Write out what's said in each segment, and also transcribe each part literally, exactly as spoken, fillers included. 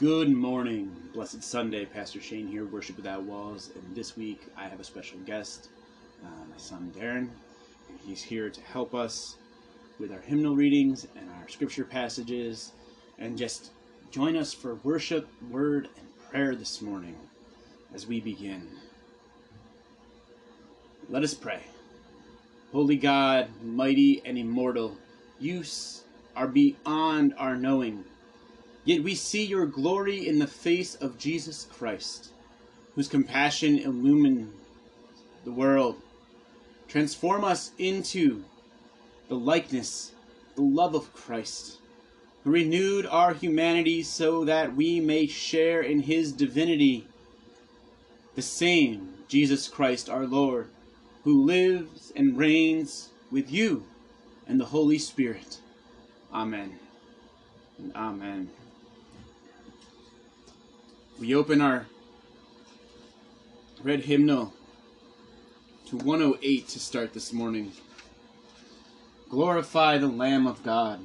Good morning, blessed Sunday. Pastor Shane here, Worship Without Walls, and this week I have a special guest, uh, my son Darren, and he's here to help us with our hymnal readings and our scripture passages, and just join us for worship, word, and prayer this morning as we begin. Let us pray. Holy God, mighty and immortal, you are beyond our knowing. Yet we see your glory in the face of Jesus Christ, whose compassion illumined the world. Transform us into the likeness, the love of Christ, who renewed our humanity so that we may share in his divinity. The same Jesus Christ our Lord, who lives and reigns with you and the Holy Spirit. Amen. And amen. We open our red hymnal to one oh eight to start this morning. Glorify the Lamb of God.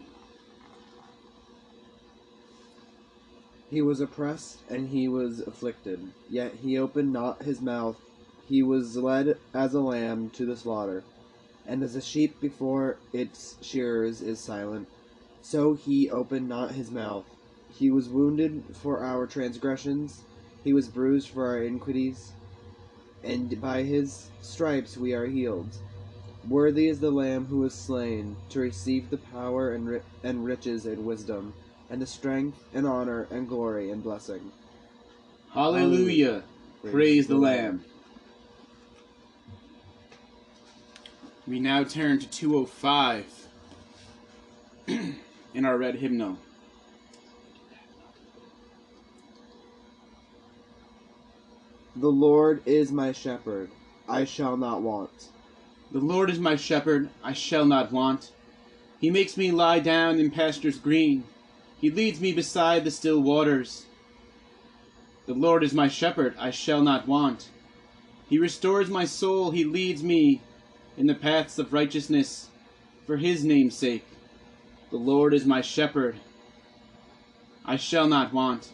He was oppressed and he was afflicted, yet he opened not his mouth. He was led as a lamb to the slaughter, and as a sheep before its shearers is silent, so he opened not his mouth. He was wounded for our transgressions, he was bruised for our iniquities, and by his stripes we are healed. Worthy is the Lamb who was slain to receive the power and, ri and riches and wisdom, and the strength and honor and glory and blessing. Hallelujah! Praise, Praise the Lamb. Lamb. We now turn to two oh five in our red hymnal. The Lord is my shepherd, I shall not want. The Lord is my shepherd, I shall not want. He makes me lie down in pastures green. He leads me beside the still waters. The Lord is my shepherd, I shall not want. He restores my soul, he leads me in the paths of righteousness for his name's sake. The Lord is my shepherd, I shall not want.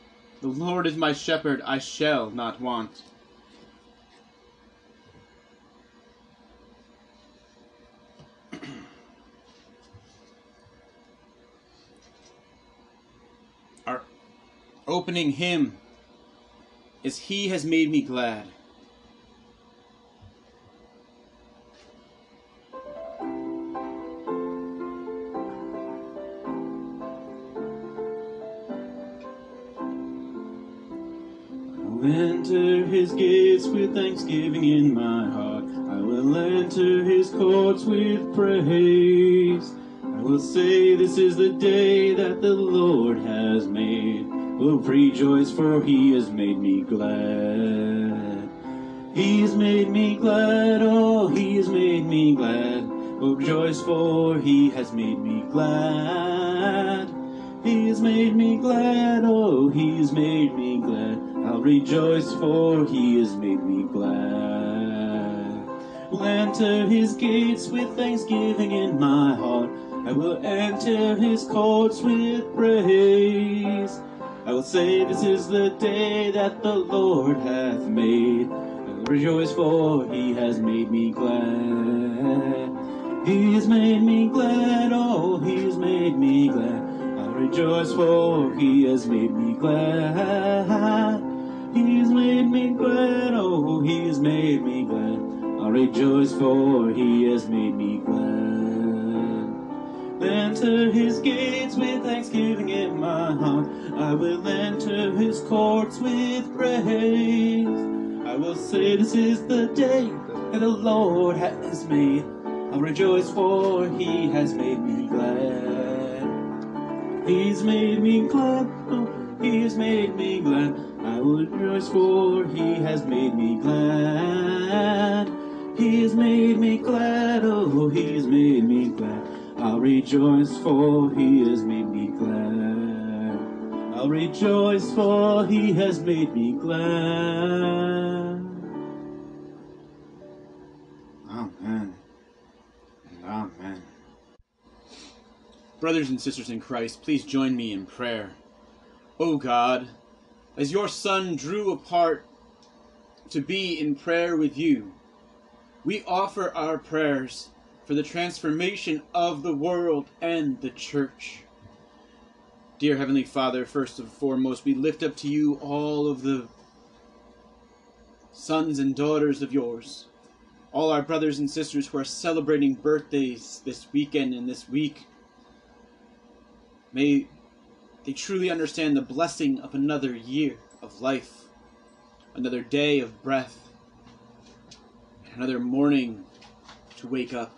The Lord is my shepherd, I shall not want. Our opening hymn is He Has Made Me Glad. Enter his gates with thanksgiving in my heart. I will enter his courts with praise. I will say, this is the day that the Lord has made. We'll rejoice, for he has made me glad. He's made me glad, oh, he has made me glad. We'll rejoice, for he has made me glad. He's made me glad, oh, he's made me glad. I'll rejoice, for he has made me glad. Will enter his gates with thanksgiving in my heart. I will enter his courts with praise. I will say, this is the day that the Lord hath made. I'll rejoice, for he has made me glad. He's made me glad, oh, he's made me glad. I'll rejoice, for he has made me glad. He's made me glad, oh, he's made me glad. I'll rejoice, for he has made me glad. Enter his gates with thanksgiving in my heart. I will enter his courts with praise. I will say, this is the day that the Lord has made. I'll rejoice, for he has made me glad. He's made me glad, oh, He's made me glad. I will rejoice, for He has made me glad. He's made me glad. Oh, He's made me glad. I'll rejoice, for He has made me glad. I'll rejoice, for He has made me glad. Amen. Amen. Brothers and sisters in Christ, please join me in prayer. O God, as your Son drew apart to be in prayer with you, we offer our prayers for the transformation of the world and the church. Dear Heavenly Father, first and foremost, we lift up to you all of the sons and daughters of yours, all our brothers and sisters who are celebrating birthdays this weekend and this week. May they truly understand the blessing of another year of life, another day of breath, another morning to wake up.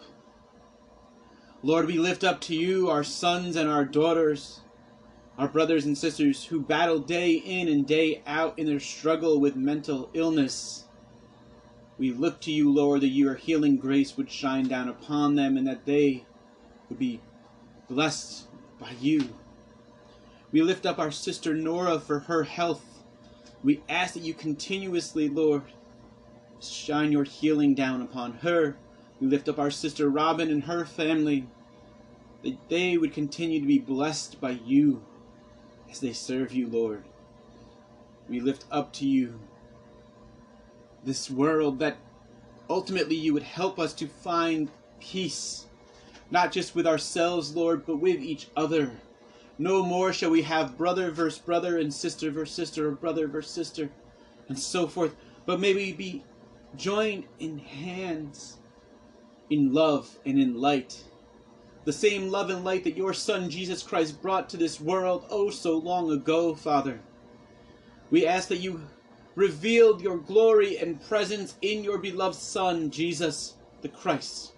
Lord, we lift up to you our sons and our daughters, our brothers and sisters who battle day in and day out in their struggle with mental illness. We look to you, Lord, that your healing grace would shine down upon them and that they would be blessed by you. We lift up our sister Nora for her health. We ask that you continuously, Lord, shine your healing down upon her. We lift up our sister Robin and her family, that they would continue to be blessed by you as they serve you, Lord. We lift up to you this world, that ultimately you would help us to find peace, not just with ourselves, Lord, but with each other. No more shall we have brother versus brother and sister versus sister or brother versus sister and so forth, but may we be joined in hands, in love and in light. The same love and light that your Son Jesus Christ brought to this world oh so long ago, Father. We ask that you revealed your glory and presence in your beloved Son, Jesus the Christ.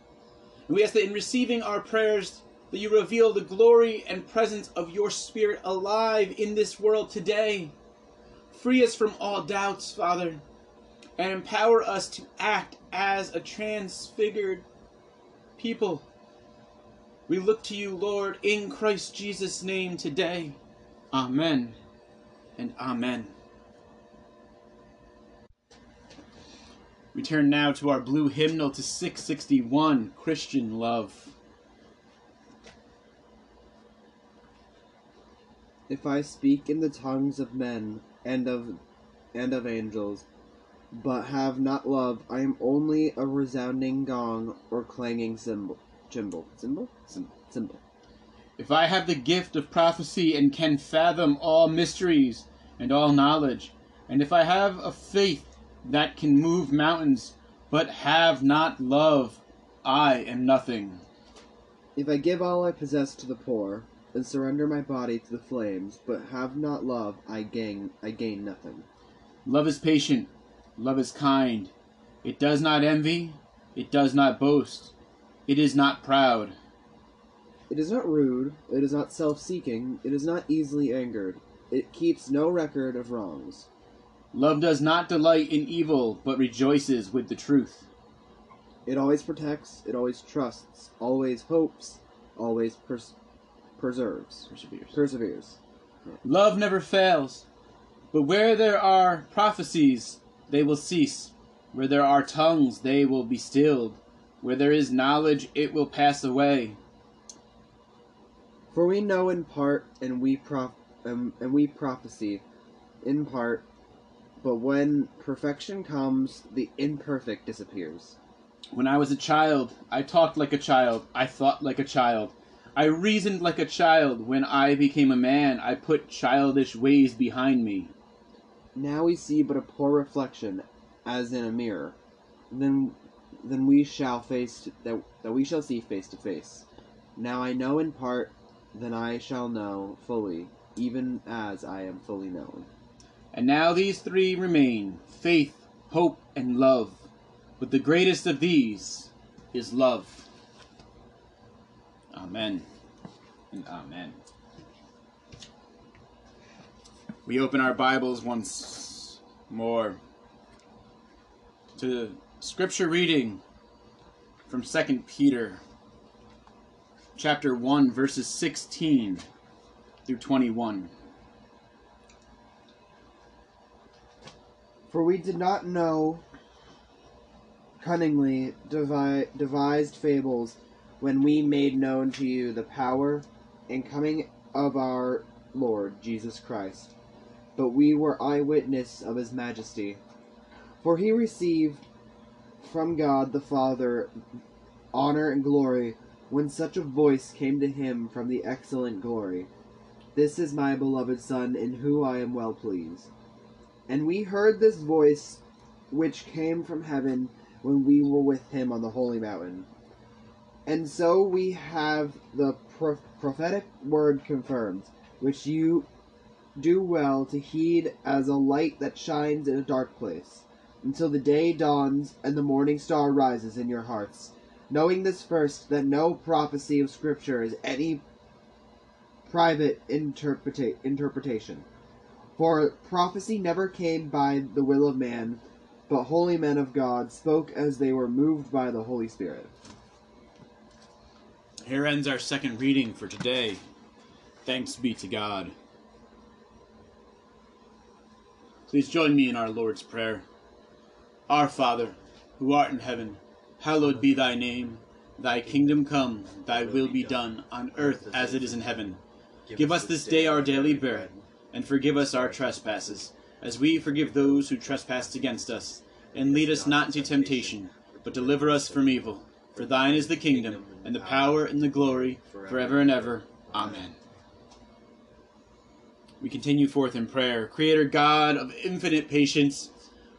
And we ask that in receiving our prayers, that you reveal the glory and presence of your Spirit alive in this world today. Free us from all doubts, Father, and empower us to act as a transfigured people. We look to you, Lord, in Christ Jesus' name today. Amen and amen. We turn now to our blue hymnal to six sixty-one, Christian Love. If I speak in the tongues of men and of and of angels, but have not love, I am only a resounding gong or clanging cymbal. Cymbal? Cymbal? Cymbal. If I have the gift of prophecy and can fathom all mysteries and all knowledge, and if I have a faith that can move mountains, but have not love, I am nothing. If I give all I possess to the poor, and surrender my body to the flames, but have not love, I gain, I gain nothing. Love is patient. Love is kind. It does not envy. It does not boast. It is not proud. It is not rude. It is not self-seeking. It is not easily angered. It keeps no record of wrongs. Love does not delight in evil, but rejoices with the truth. It always protects. It always trusts. Always hopes. Always pers preserves. Perseveres. Perseveres. Love never fails. But where there are prophecies, they will cease. Where there are tongues, they will be stilled. Where there is knowledge, it will pass away. For we know in part, and we prof um, and we prophesy in part, but when perfection comes, the imperfect disappears. When I was a child, I talked like a child. I thought like a child. I reasoned like a child. When I became a man, I put childish ways behind me. Now we see but a poor reflection, as in a mirror. Then, then we shall face to, that that we shall see face to face. Now I know in part, then I shall know fully, even as I am fully known. And now these three remain: faith, hope, and love. But the greatest of these is love. Amen and amen. We open our Bibles once more to scripture reading from Second Peter chapter one, verses sixteen through twenty-one. For we did not know cunningly devi- devised fables when we made known to you the power and coming of our Lord Jesus Christ, but we were eyewitness of his majesty. For he received from God the Father honor and glory when such a voice came to him from the excellent glory, "This is my beloved Son, in whom I am well pleased." And we heard this voice which came from heaven when we were with him on the holy mountain. And so we have the pro- prophetic word confirmed, which you do well to heed as a light that shines in a dark place, until the day dawns and the morning star rises in your hearts. Knowing this first, that no prophecy of Scripture is any private interpreta- interpretation. For prophecy never came by the will of man, but holy men of God spoke as they were moved by the Holy Spirit. Here ends our second reading for today. Thanks be to God. Please join me in our Lord's Prayer. Our Father, who art in heaven, hallowed be thy name. Thy kingdom come, thy will be done, on earth as it is in heaven. Give us this day our daily bread, and forgive us our trespasses, as we forgive those who trespass against us. And lead us not into temptation, but deliver us from evil. For thine is the kingdom, and the power, and the glory, forever and ever. Amen. We continue forth in prayer. Creator God of infinite patience,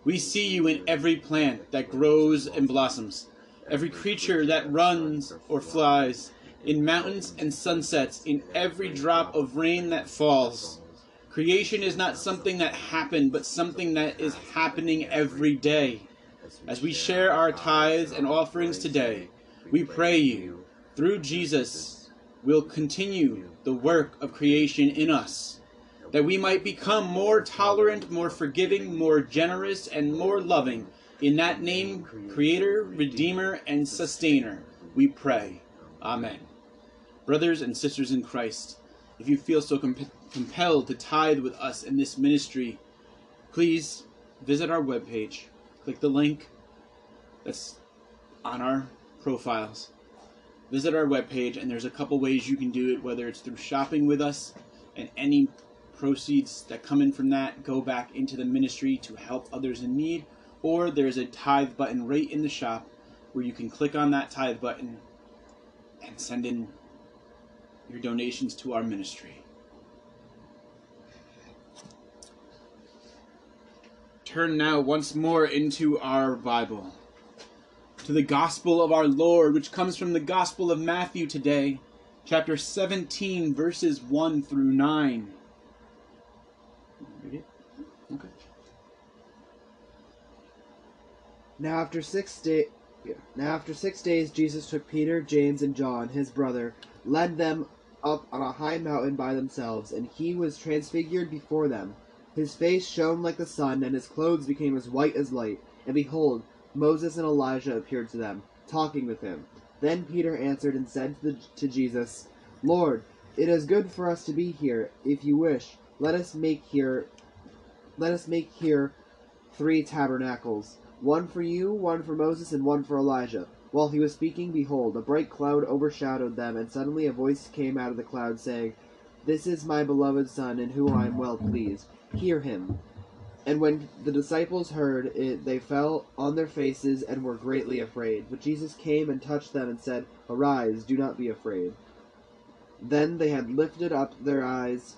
we see you in every plant that grows and blossoms, every creature that runs or flies, in mountains and sunsets, in every drop of rain that falls. Creation is not something that happened, but something that is happening every day. As we share our tithes and offerings today, we pray you, through Jesus, will continue the work of creation in us, that we might become more tolerant, more forgiving, more generous, and more loving. In that name, Creator, Redeemer, and Sustainer, we pray. Amen. Brothers and sisters in Christ, if you feel so comp- compelled to tithe with us in this ministry, please visit our webpage. Click the link that's on our profiles. Visit our webpage, and there's a couple ways you can do it, whether it's through shopping with us, and any proceeds that come in from that go back into the ministry to help others in need, or there's a tithe button right in the shop where you can click on that tithe button and send in your donations to our ministry. Turn now once more into our Bible, to the gospel of our Lord, which comes from the gospel of Matthew today, chapter seventeen, verses one through nine. Okay. Now after six day, now after six days, Jesus took Peter, James, and John, his brother, led them up on a high mountain by themselves, and he was transfigured before them. His face shone like the sun, and his clothes became as white as light. And behold, Moses and Elijah appeared to them, talking with him. Then Peter answered and said to, the, to Jesus, "Lord, it is good for us to be here. If you wish, let us make here. Let us make here three tabernacles, one for you, one for Moses, and one for Elijah." While he was speaking, behold, a bright cloud overshadowed them, and suddenly a voice came out of the cloud, saying, "This is my beloved Son, in whom I am well pleased. Hear him." And when the disciples heard it, they fell on their faces and were greatly afraid. But Jesus came and touched them and said, "Arise, do not be afraid." Then they had lifted up their eyes.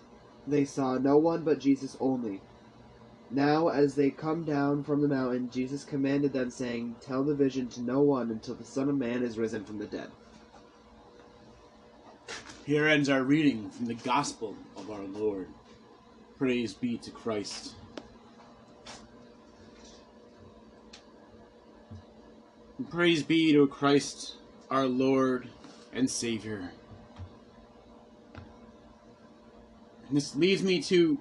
They saw no one but Jesus only. Now, as they come down from the mountain, Jesus commanded them, saying, "Tell the vision to no one until the Son of Man is risen from the dead." Here ends our reading from the gospel of our Lord. Praise be to Christ. Praise be to Christ, our Lord and Savior. And this leads me to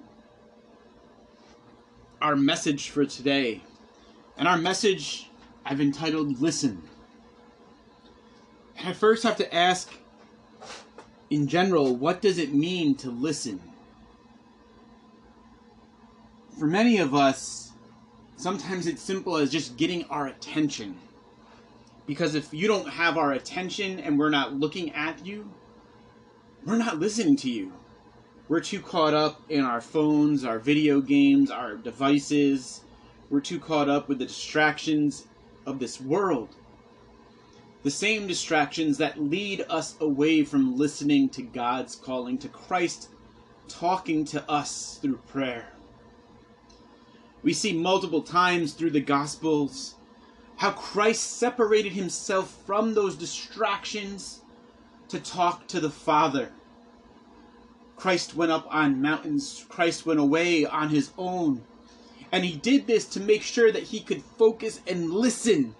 our message for today. And our message I've entitled, Listen. And I first have to ask, in general, what does it mean to listen? For many of us, sometimes it's simple as just getting our attention. Because if you don't have our attention and we're not looking at you, we're not listening to you. We're too caught up in our phones, our video games, our devices. We're too caught up with the distractions of this world. The same distractions that lead us away from listening to God's calling, to Christ talking to us through prayer. We see multiple times through the Gospels how Christ separated himself from those distractions to talk to the Father. Christ went up on mountains. Christ went away on his own. And he did this to make sure that he could focus and listen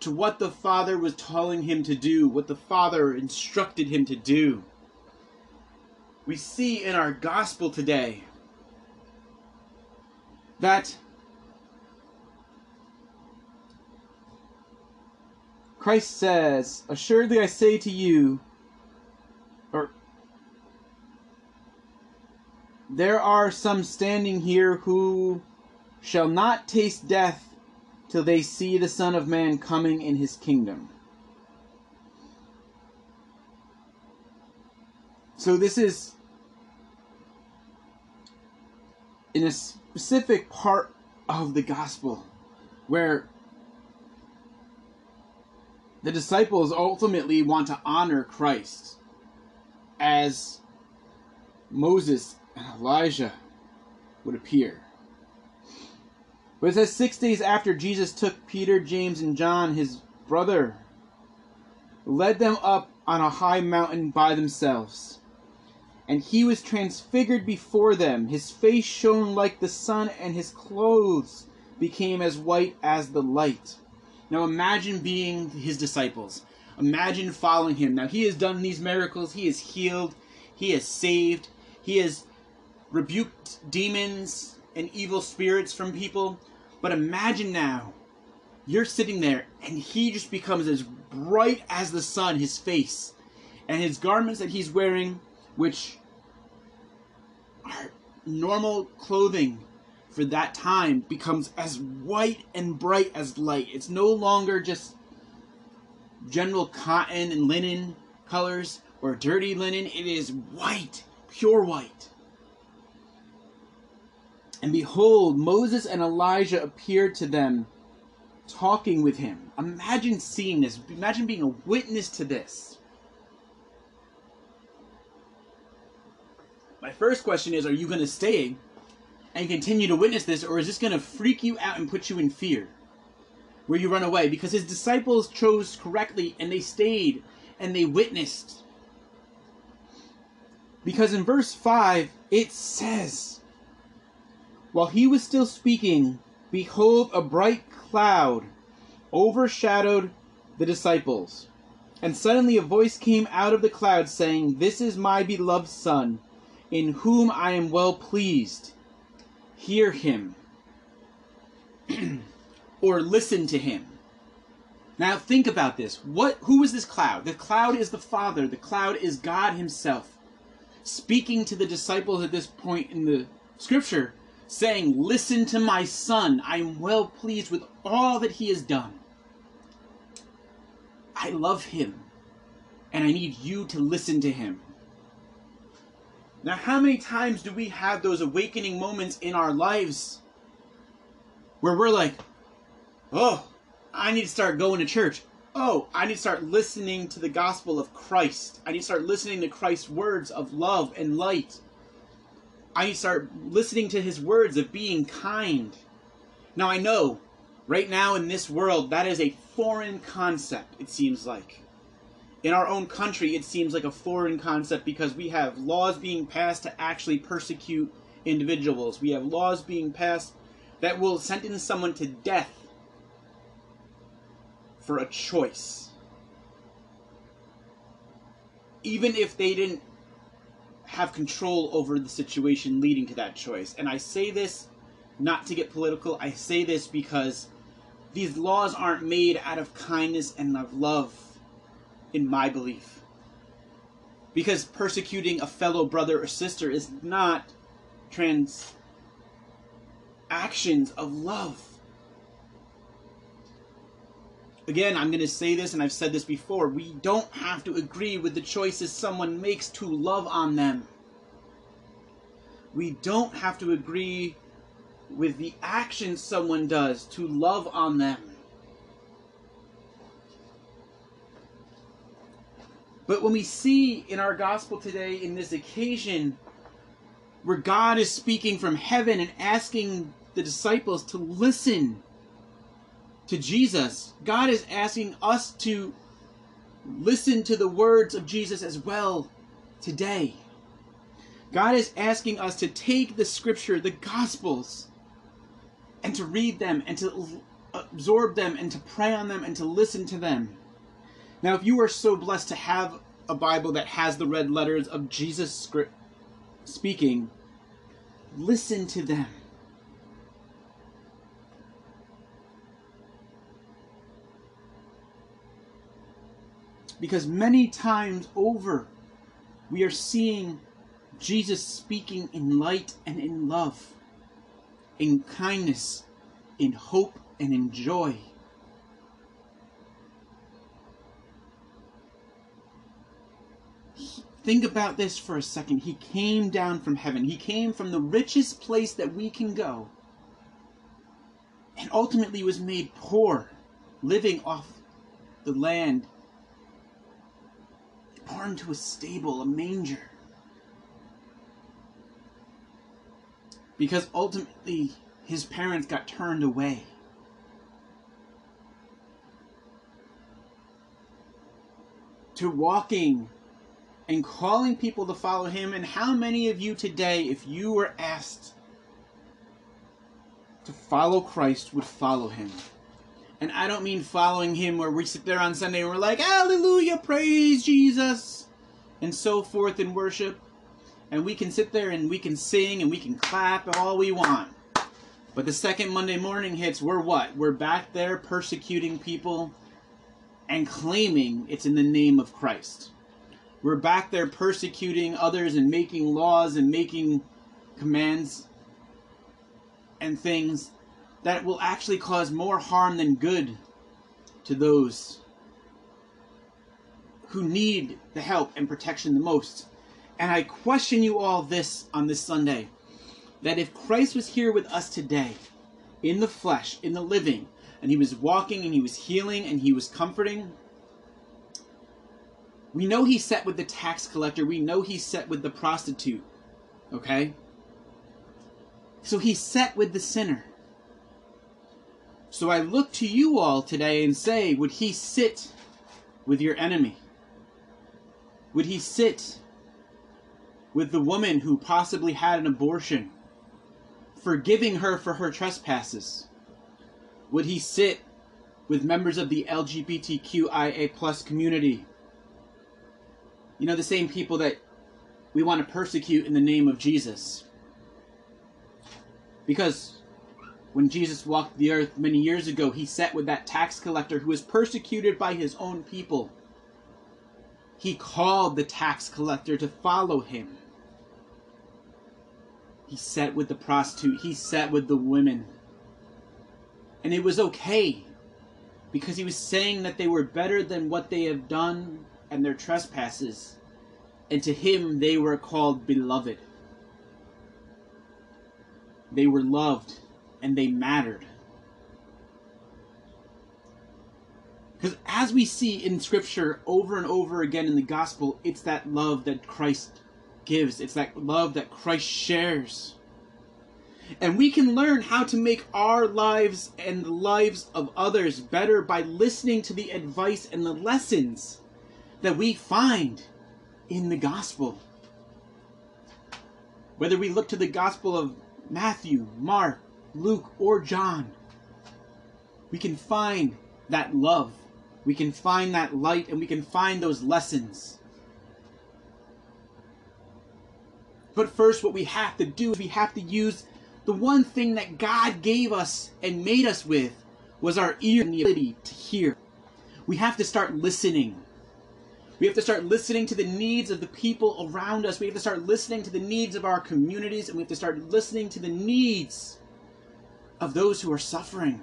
to what the Father was telling him to do, what the Father instructed him to do. We see in our gospel today that Christ says, "Assuredly I say to you," or "there are some standing here who shall not taste death till they see the Son of Man coming in his kingdom." So this is in a specific part of the gospel where the disciples ultimately want to honor Christ as Moses and Elijah would appear. But it says, six days after Jesus took Peter, James, and John, his brother, led them up on a high mountain by themselves. And he was transfigured before them. His face shone like the sun, and his clothes became as white as the light. Now imagine being his disciples. Imagine following him. Now he has done these miracles. He has healed. He has saved. He has rebuked demons and evil spirits from people. But imagine now you're sitting there and he just becomes as bright as the sun, his face. And his garments that he's wearing, which are normal clothing for that time, becomes as white and bright as light. It's no longer just general cotton and linen colors or dirty linen. It is white, pure white. And behold, Moses and Elijah appeared to them, talking with him. Imagine seeing this. Imagine being a witness to this. My first question is, are you going to stay and continue to witness this, or is this going to freak you out and put you in fear where you run away? Because his disciples chose correctly, and they stayed and they witnessed. Because in verse five it says, while he was still speaking, behold, a bright cloud overshadowed the disciples, and suddenly a voice came out of the cloud saying, "This is my beloved Son, in whom I am well pleased. Hear him," or listen to him. Now think about this. What? Who is this cloud? The cloud is the Father. The cloud is God himself speaking to the disciples at this point in the scripture, saying, "Listen to my Son. I am well pleased with all that he has done. I love him, and I need you to listen to him." Now, how many times do we have those awakening moments in our lives where we're like, "Oh, I need to start going to church. Oh, I need to start listening to the gospel of Christ. I need to start listening to Christ's words of love and light. I need to start listening to his words of being kind." Now, I know right now in this world, that is a foreign concept, it seems like. In our own country, it seems like a foreign concept because we have laws being passed to actually persecute individuals. We have laws being passed that will sentence someone to death for a choice. Even if they didn't have control over the situation leading to that choice. And I say this not to get political, I say this because these laws aren't made out of kindness and of love, in my belief. Because persecuting a fellow brother or sister is not trans actions of love. Again, I'm going to say this, and I've said this before, we don't have to agree with the choices someone makes to love on them. We don't have to agree with the actions someone does to love on them. But when we see in our gospel today, in this occasion, where God is speaking from heaven and asking the disciples to listen to Jesus, God is asking us to listen to the words of Jesus as well today. God is asking us to take the scripture, the gospels, and to read them, and to absorb them, and to pray on them, and to listen to them. Now, if you are so blessed to have a Bible that has the red letters of Jesus script speaking, listen to them. Because many times over, we are seeing Jesus speaking in light and in love, in kindness, in hope and in joy. Think about this for a second. He came down from heaven. He came from the richest place that we can go, and ultimately was made poor, living off the land, born to a stable, a manger. Because ultimately, his parents got turned away. To walking and calling people to follow him. And how many of you today, if you were asked to follow Christ, would follow him? And I don't mean following him where we sit there on Sunday and we're like, hallelujah, praise Jesus, and so forth in worship. And we can sit there and we can sing and we can clap all we want. But the second Monday morning hits, we're what? We're back there persecuting people and claiming it's in the name of Christ. We're back there persecuting others and making laws and making commands and things that will actually cause more harm than good to those who need the help and protection the most. And I question you all this on this Sunday, that if Christ was here with us today, in the flesh, in the living, and he was walking and he was healing and he was comforting, we know he sat with the tax collector, we know he sat with the prostitute, okay? So he sat with the sinner. So I look to you all today and say, would he sit with your enemy? Would he sit with the woman who possibly had an abortion, forgiving her for her trespasses? Would he sit with members of the L G B T Q I A plus community? You know, the same people that we want to persecute in the name of Jesus. Because when Jesus walked the earth many years ago, he sat with that tax collector who was persecuted by his own people. He called the tax collector to follow him. He sat with the prostitute. He sat with the women. And it was okay, because he was saying that they were better than what they have done and their trespasses. And to him they were called beloved. They were loved. And they mattered. Because as we see in Scripture over and over again in the Gospel, it's that love that Christ gives. It's that love that Christ shares. And we can learn how to make our lives and the lives of others better by listening to the advice and the lessons that we find in the Gospel. Whether we look to the Gospel of Matthew, Mark, Luke, or John, we can find that love, we can find that light, and we can find those lessons. But first, what we have to do is we have to use The one thing that God gave us and made us with was our ear and the ability to hear. We have to start listening. We have to start listening to the needs of the people around us. We have to start listening to the needs of our communities, and we have to start listening to the needs of those who are suffering.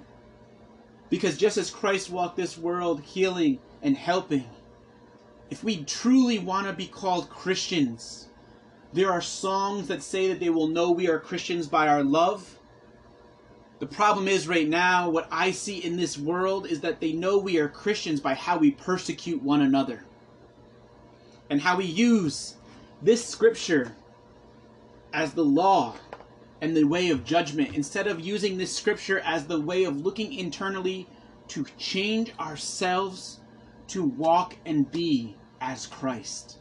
Because just as Christ walked this world healing and helping, if we truly want to be called Christians, there are songs that say that they will know we are Christians by our love. The problem is right now, what I see in this world is that they know we are Christians by how we persecute one another. And how we use this scripture as the law and the way of judgment, instead of using this scripture as the way of looking internally to change ourselves to walk and be as Christ.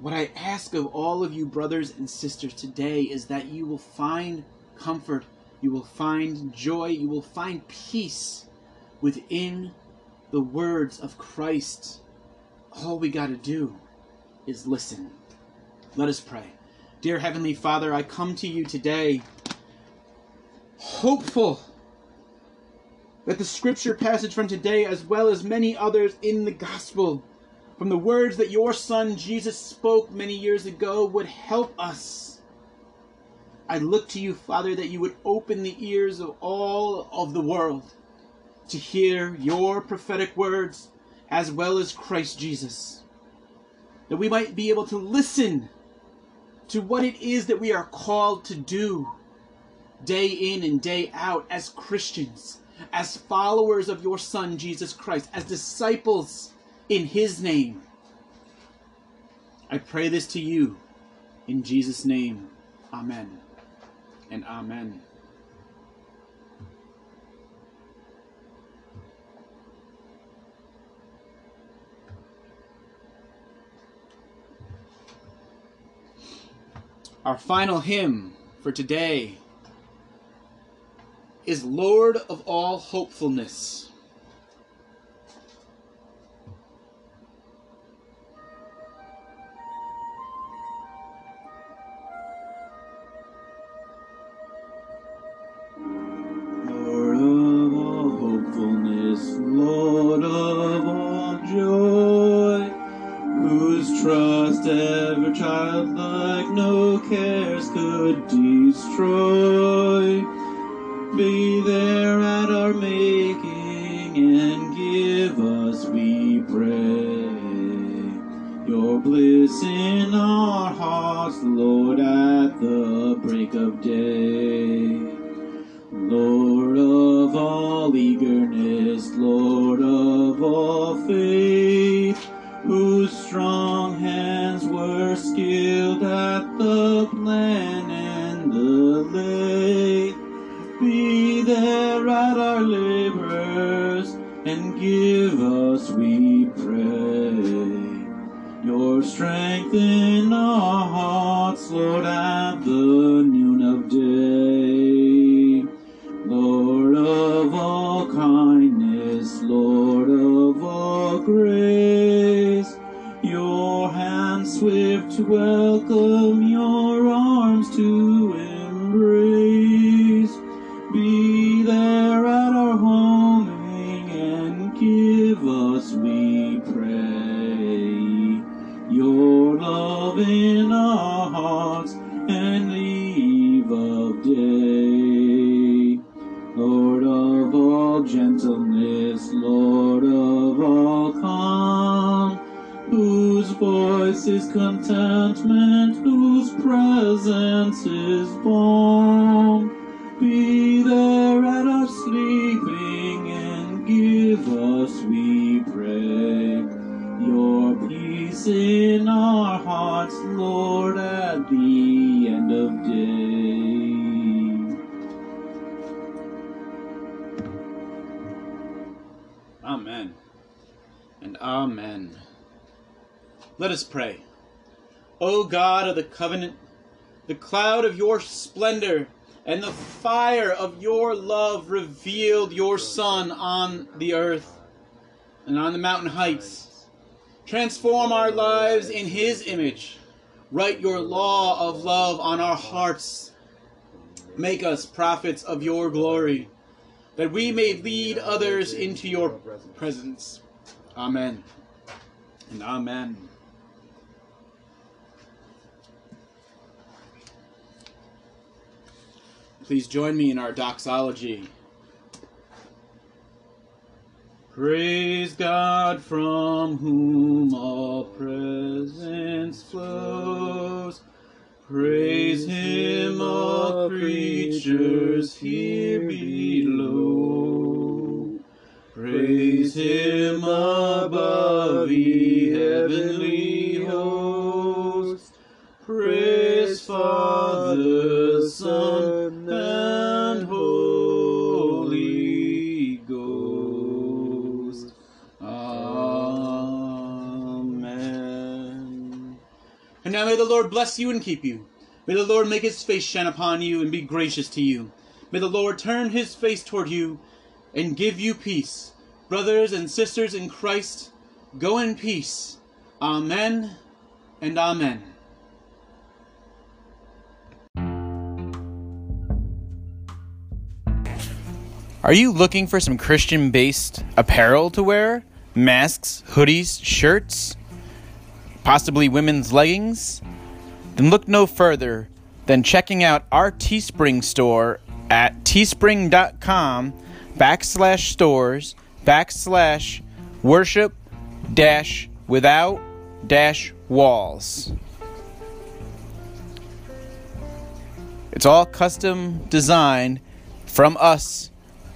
What I ask of all of you brothers and sisters today is that you will find comfort, you will find joy, you will find peace within the words of Christ. All we got to do is listen. Let us pray. Dear Heavenly Father, I come to you today hopeful that the scripture passage from today, as well as many others in the gospel, from the words that your son Jesus spoke many years ago, would help us. I look to you, Father, that you would open the ears of all of the world to hear your prophetic words, as well as Christ Jesus, that we might be able to listen to what it is that we are called to do day in and day out as Christians, as followers of your Son Jesus Christ, as disciples in his name. I pray this to you in Jesus' name. Amen and amen. Our final hymn for today is Lord of All Hopefulness. Lord of all hopefulness, Lord of all joy, whose trust ever childlike no cares could destroy, be there at our making and give us, we pray, your bliss in our hearts, Lord, at the break of day. Lord of all eagerness, Lord of all faith, whose strong hands were skilled at the plan and the lay, be there at our labors and give us, we pray, your strength in our hearts, Lord, at the noon of day. Lord of all kindness, Lord of all grace, your hand swift to welcome, your arms to embrace, be there at our homing and give us, we pray, your love in our hearts and the eve of day. Lord of all gentleness, Lord of all calm, whose voice is contentment, whose presence is balm, be there at our sleeping and give us, we pray, your peace in our hearts, Lord, at the end of day. Amen and amen. Let us pray. O God of the covenant, the cloud of your splendor and the fire of your love revealed your Son on the earth and on the mountain heights. Transform our lives in his image Write your law of love on our hearts. Make us prophets of your glory, that we may lead others into your presence. Amen. And amen. Please join me in our doxology. Praise God, from whom all presence flows. Praise him, all creatures here below. Praise him above, ye heavenly hosts. Praise Father, Son, and Holy Ghost. Amen. And now may the Lord bless you and keep you. May the Lord make his face shine upon you and be gracious to you. May the Lord turn his face toward you and give you peace. Brothers and sisters in Christ, go in peace. Amen and amen. Are you looking for some Christian-based apparel to wear? Masks, hoodies, shirts, possibly women's leggings? Then look no further than checking out our Teespring store at teespring.com backslash stores backslash worship dash without dash walls. It's all custom designed from us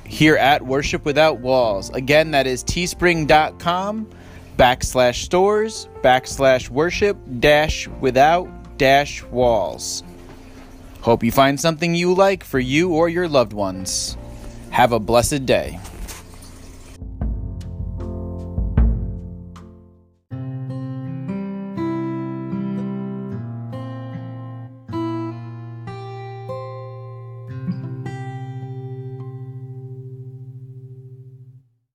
here at Worship Without Walls. Again, that is teespring.com backslash stores backslash worship dash without dash walls. Hope you find something you like for you or your loved ones. Have a blessed day.